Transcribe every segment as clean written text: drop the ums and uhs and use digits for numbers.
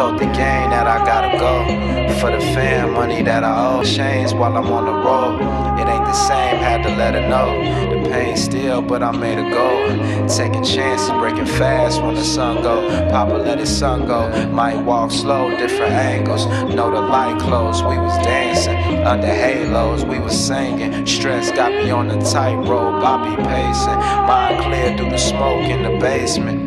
sold the game that I gotta go. For the fan money that I owe. Chains while I'm on the road. It ain't the same, had to let her know. The pain still, but I made a goal. Taking chances, breaking fast when the sun go. Papa let his son go. Might walk slow, different angles. Know the light closed, we was dancing. Under halos, we was singing. Stress got me on the tightrope, I be pacing. Mind clear through the smoke in the basement.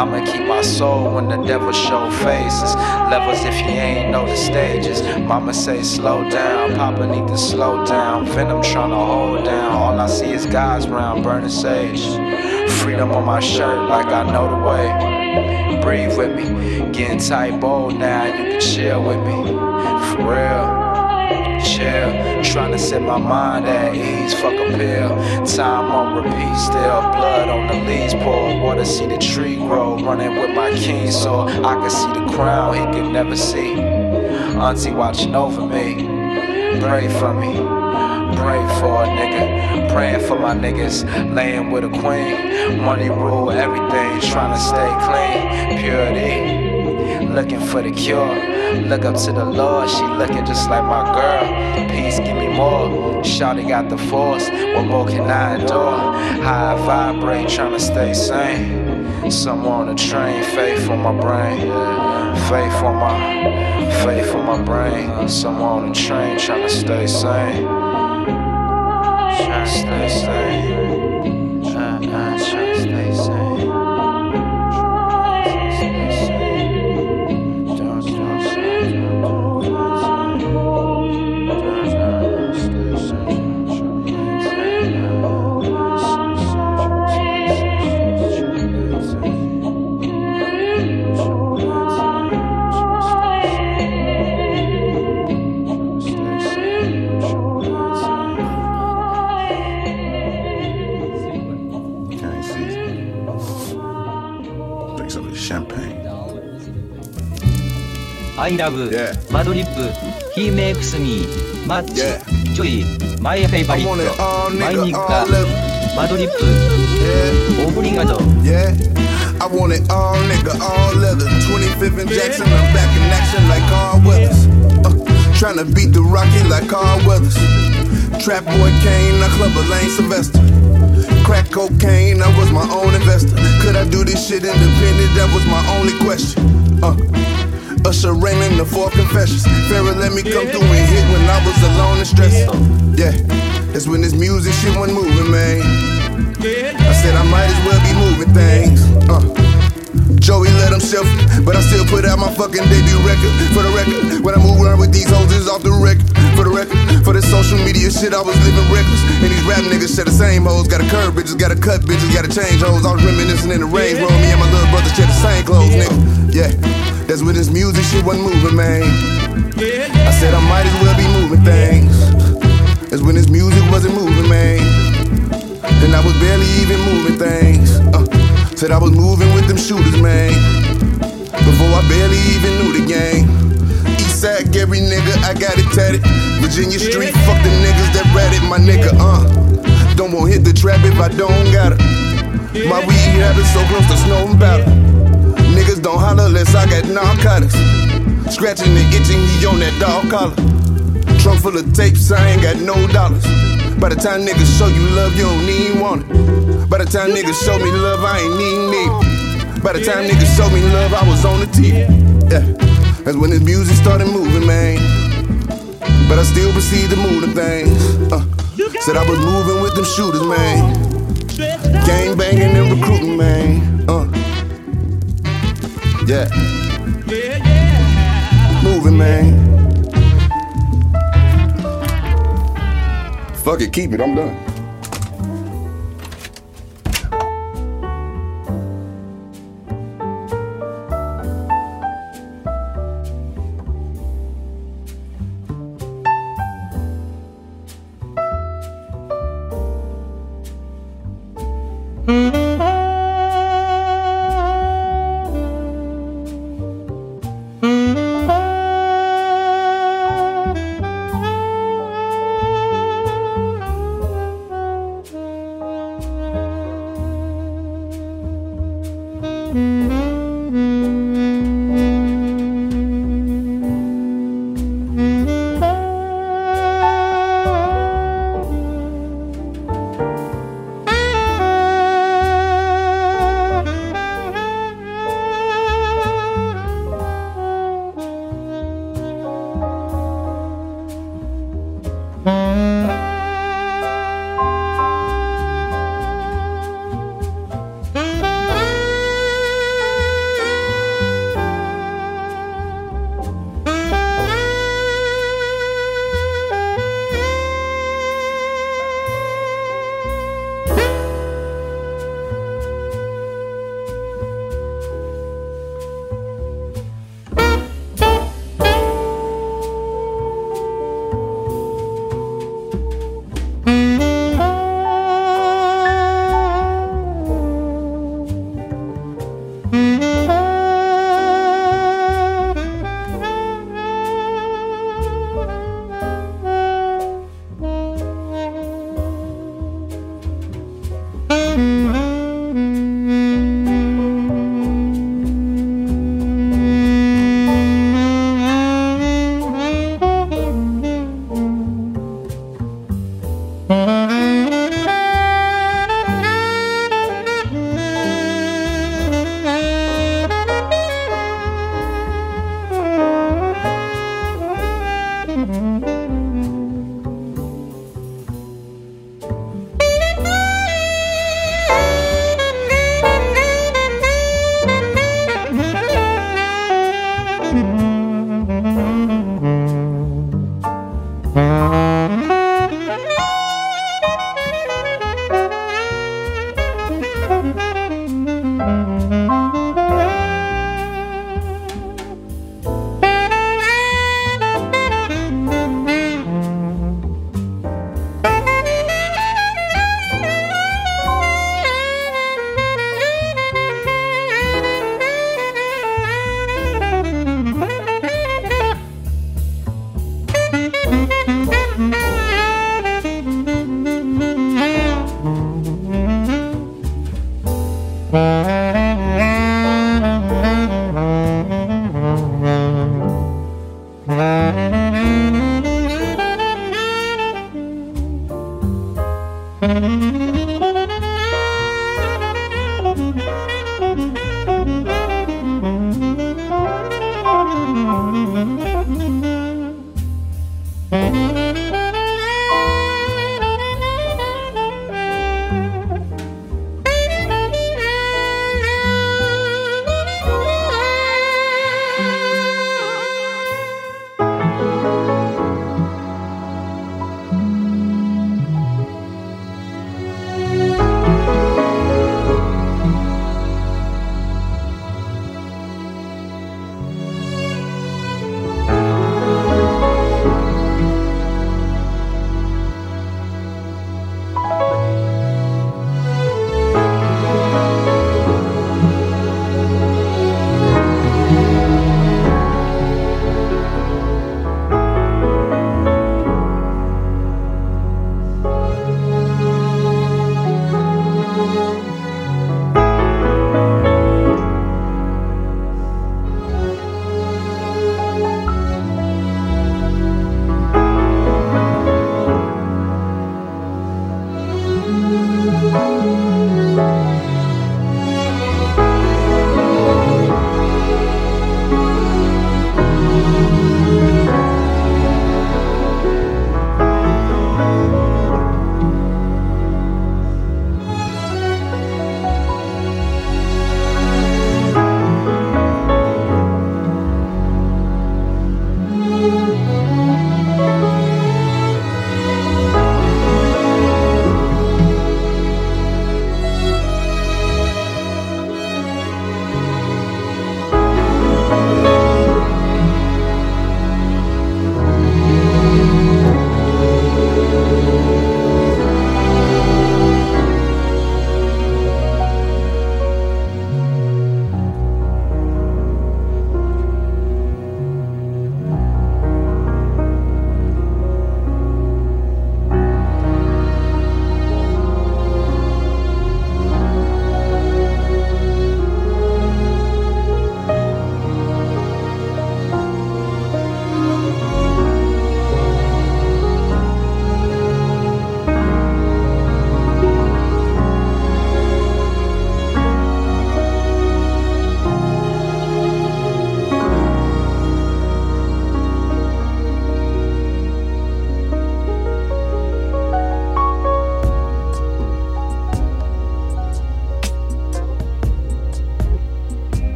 I'ma keep my soul when the devil show faces. Levels if you ain't know the stages. Mama say slow down, Papa need to slow down. Venom tryna hold down. All I see is guys round burning sage. Freedom on my shirt like I know the way. Breathe with me, getting tight bold now. You can chill with me, for real. Chill, tryna set my mind at ease, fuck a pill. Time on repeat, still blood on the leaves. Pour water, see the tree grow. Running with my king sword, I can see the crown he could never see. Auntie watching over me. Pray for me, pray for a nigga. Praying for my niggas, laying with a queen. Money rule everything, tryna stay clean. Purity, looking for the cure. Look up to the Lord, she looking just like my girl. Peace, give me more. Shawty got the force, what more can I endure? High vibrate, tryna stay sane. Someone on the train, faith on my brain. Faith on my brain. Someone on the train, tryna stay sane. Tryna stay sane. Tryna stay sane. I love Madlib, he makes me much joy. My favorite, my nigga, Madlib. Obrigado. Yeah, I want it all, nigga, all leather. 25th and Jackson, I'm back in action like Carl Weathers. Trying to beat the rocket like Carl Weathers. Trap boy Kane, I club a lane Sylvester. Crack cocaine, I was my own investor. Could I do this shit independent? That was my only question. Usher Raymond, the four confessions. Pharrell let me come through and hit when I was alone and stressed. Yeah, that's when this music shit wasn't moving, man. I said I might as well be moving things. Joey let himself, but I still put out my fucking debut record. For the record, when I move around with these hoes, it's off the record. For the record, for this social media shit, I was living reckless. And these rap niggas said the same hoes. Gotta curb bitches, gotta cut bitches, gotta change hoes. I was reminiscing in the range, bro. Me and my little brother shared the same clothes, nigga. Yeah. That's when this music shit wasn't moving, man. I said I might as well be moving things. That's when this music wasn't moving, man. And I was barely even moving things. Said I was moving with them shooters, man. Before I barely even knew the game. Eastside, Gary, nigga, I got it tatted. Virginia Street, fuck the niggas that ratted my nigga, Don't won't hit the trap if I don't got it. My weed habits so close to snow and battle. Niggas don't holler unless I got narcotics. Scratching and itching, he on that dog collar. Trunk full of tapes, I ain't got no dollars. By the time niggas show you love, you don't need want it. By the time niggas show me love, I ain't need it. By the time niggas show me love, I was on the TV. Yeah, that's when this music started moving, man. But I still proceed to move the things. Said I was moving with them shooters, man. Gang banging and recruiting, man. Yeah. Moving, man. Fuck it, keep it, I'm done.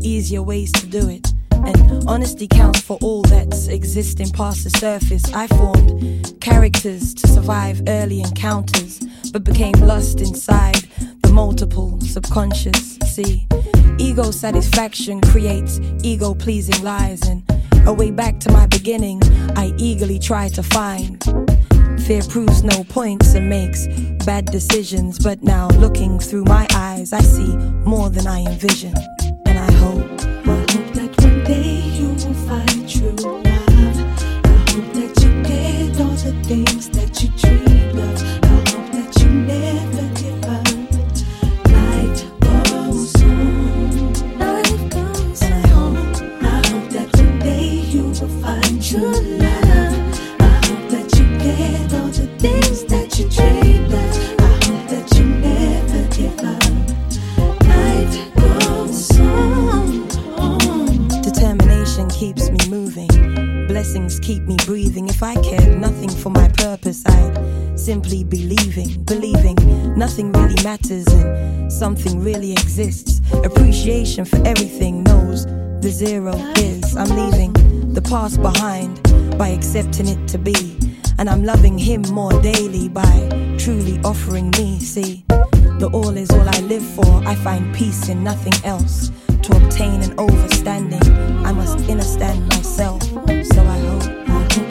Easier ways to do it, and honesty counts for all that's existing past the surface. I formed characters to survive early encounters, but became lost inside the multiple subconscious. See, ego satisfaction creates ego pleasing lies, and a way back to my beginning I eagerly try to find. Fear proves no points and makes bad decisions, but now looking through my eyes I see more than I envisioned. Things that you dream of, I hope that you never give up. Life goes on, life goes on. I hope that one day you will find true love. I hope that you get all the things that you dream of. I hope that you never give up. Life goes on. Determination keeps me moving. Blessings keep me breathing. If I cared nothing for my purpose, I'd simply be leaving, believing nothing really matters and something really exists. Appreciation for everything knows the zero is. I'm leaving the past behind by accepting it to be, and I'm loving him more daily by truly offering me. See, the all is all I live for. I find peace in nothing else. To obtain an overstanding, I must understand myself. So I hope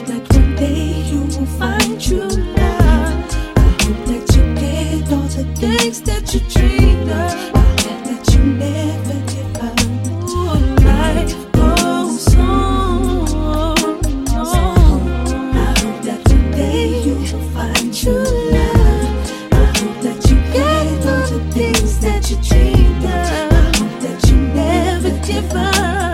that one day you will find true love. I hope that you get all the things that you dreamed of. I hope that you never give up. Life goes on. I hope that one day you will find true love. I hope that you get all the things that you dreamed of. I hope that you never give up.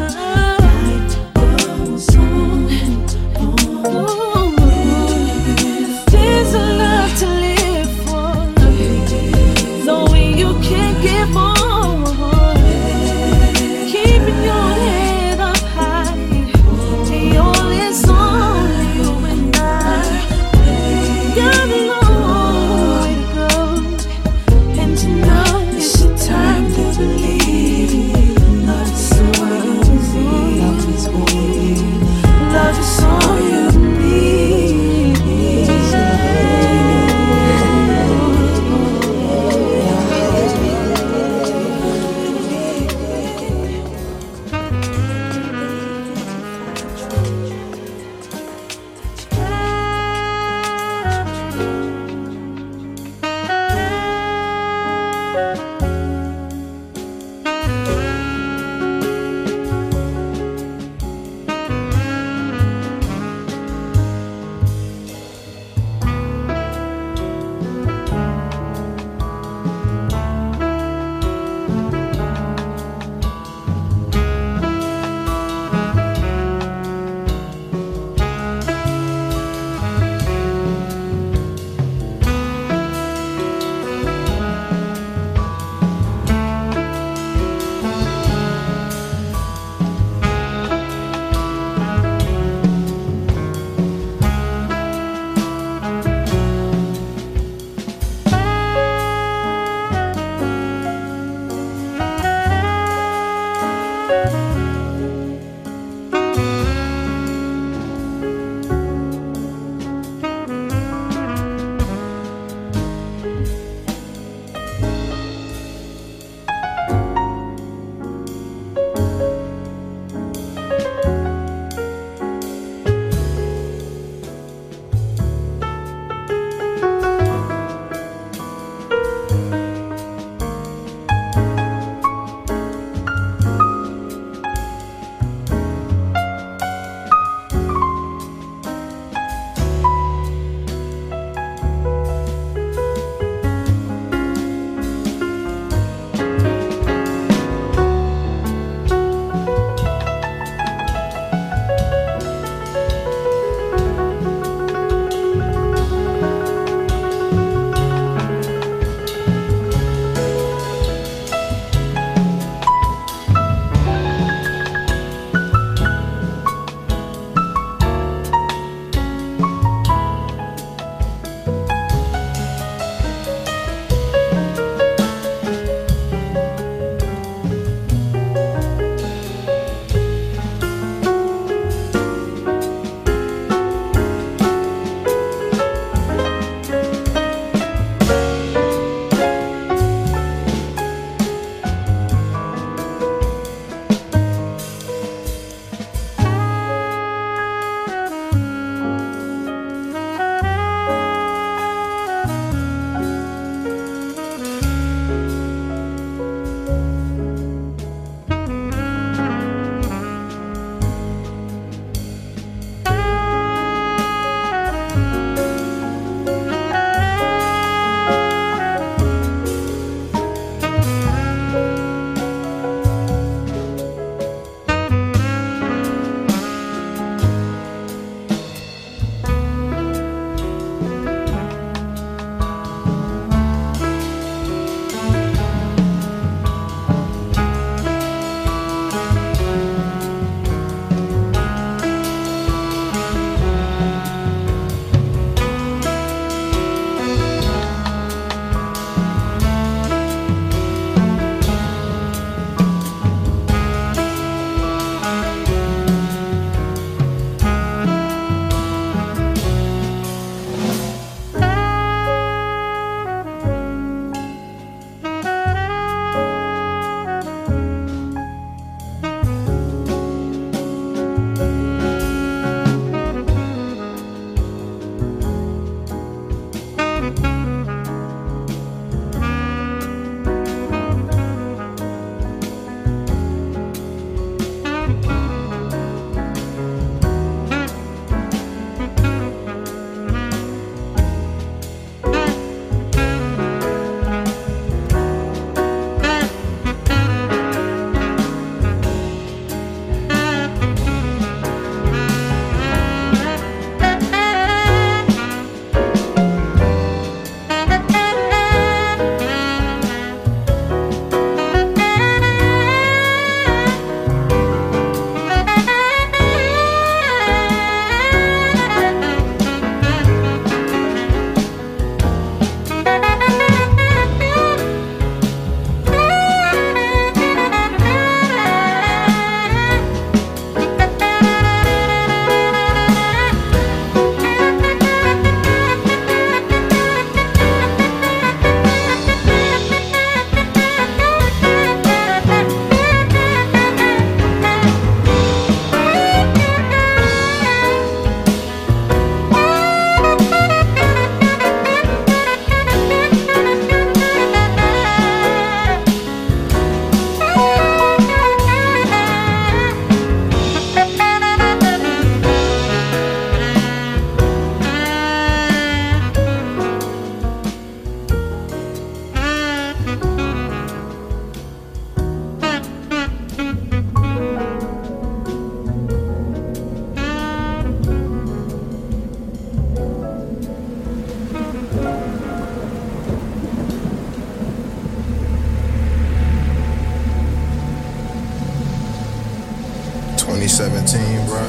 17, bro.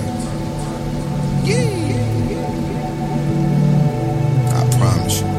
Yeah. I promise you,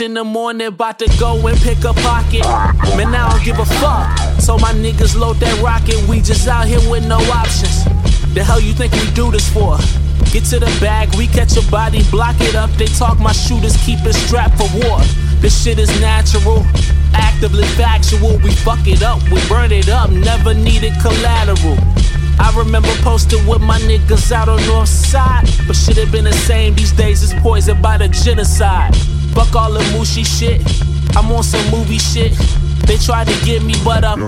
in the morning, about to go and pick a pocket. Man, I don't give a fuck. So my niggas load that rocket. We just out here with no options. The hell you think we do this for? Get to the bag, we catch a body, block it up. They talk my shooters, keep it strapped for war. This shit is natural, actively factual. We fuck it up, we burn it up, never needed collateral. I remember posted with my niggas out on Northside, but shit have been the same. These days it's poisoned by the genocide. Fuck all the mushy shit, I'm on some movie shit. They tried to get me, but I'm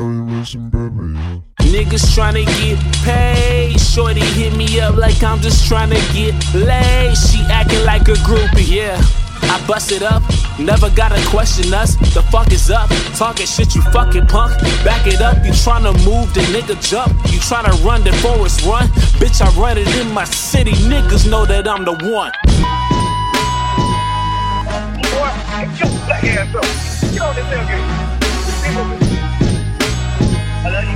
niggas tryna get paid. Shorty hit me up like I'm just tryna get laid. She acting like a groupie, yeah. I bust it up, never gotta question us. The fuck is up? Talking shit, you fucking punk. Back it up, you tryna move, the nigga jump. You tryna run, the forest run. Bitch, I run it in my city, niggas know that I'm the one. Hey, yo, black ass up. Get on this damn game. Keep moving. I love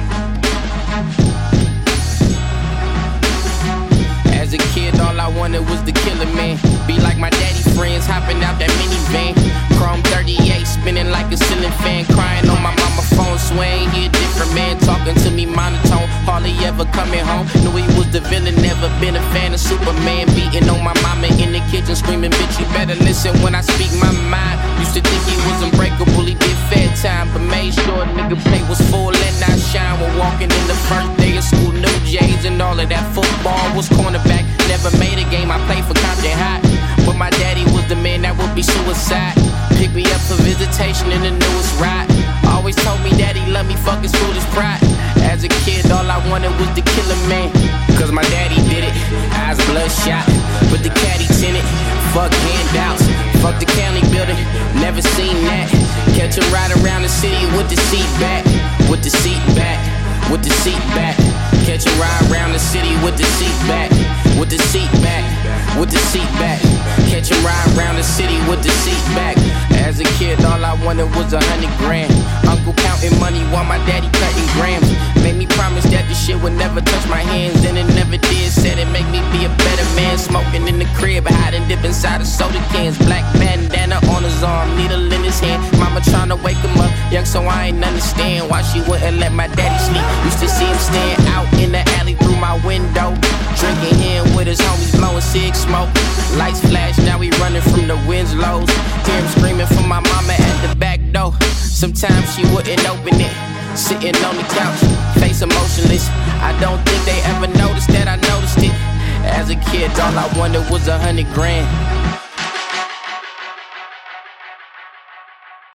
you. As a kid, all I wanted was the killer, man. Be like my daddy friends, hopping out that minivan. Chrome 38, spinning like a ceiling fan. Crying on my mama phone, swaying, he a different man. Talking to me monotone, hardly ever coming home. Knew he was the villain, never been a fan of Superman. Beating on my mama in the kitchen, screaming, bitch, you better listen when I speak my mind. Used to think he was unbreakable, he did fair time. But made sure nigga play was full and I shine. When walking in the first day of school, new J's and all of that. Football was cornerback, never made a game, I played for Compton High. But my daddy was the man that would be suicide. Pick me up for visitation in the newest ride. Always told me that he loved me, fuck his foolish pride. As a kid, all I wanted was the killer man. Cause my daddy did it, eyes bloodshot. But the caddy tinted, fuck handouts. Fuck the county building, never seen that. Catch him right around the city with the seat back. With the seat back, with the seat back. Catch a ride around the city with the seat back, with the seat back, with the seat back. Catch a ride around the city with the seat back. As a kid, all I wanted was $100 grand. Uncle counting money while my daddy cutting grams. Made me promise that this shit would never touch my hands, and it never did. Said it make me be a better man. Smoking in the crib, hiding dip inside of soda cans. Black bandana on his arm, needle in his hand. Mama trying to wake him up, young so I ain't understand why she wouldn't let my daddy sleep. Used to see him stand out in the alley through my window, drinking here with his homies, blowing cig smoke. Lights flash, now we running from the Winslows. Hear him screaming for my mama at the back door. Sometimes she wouldn't open it. Sitting on the couch, face emotionless. I don't think they ever noticed that I noticed it. As a kid, all I wanted was $100 grand.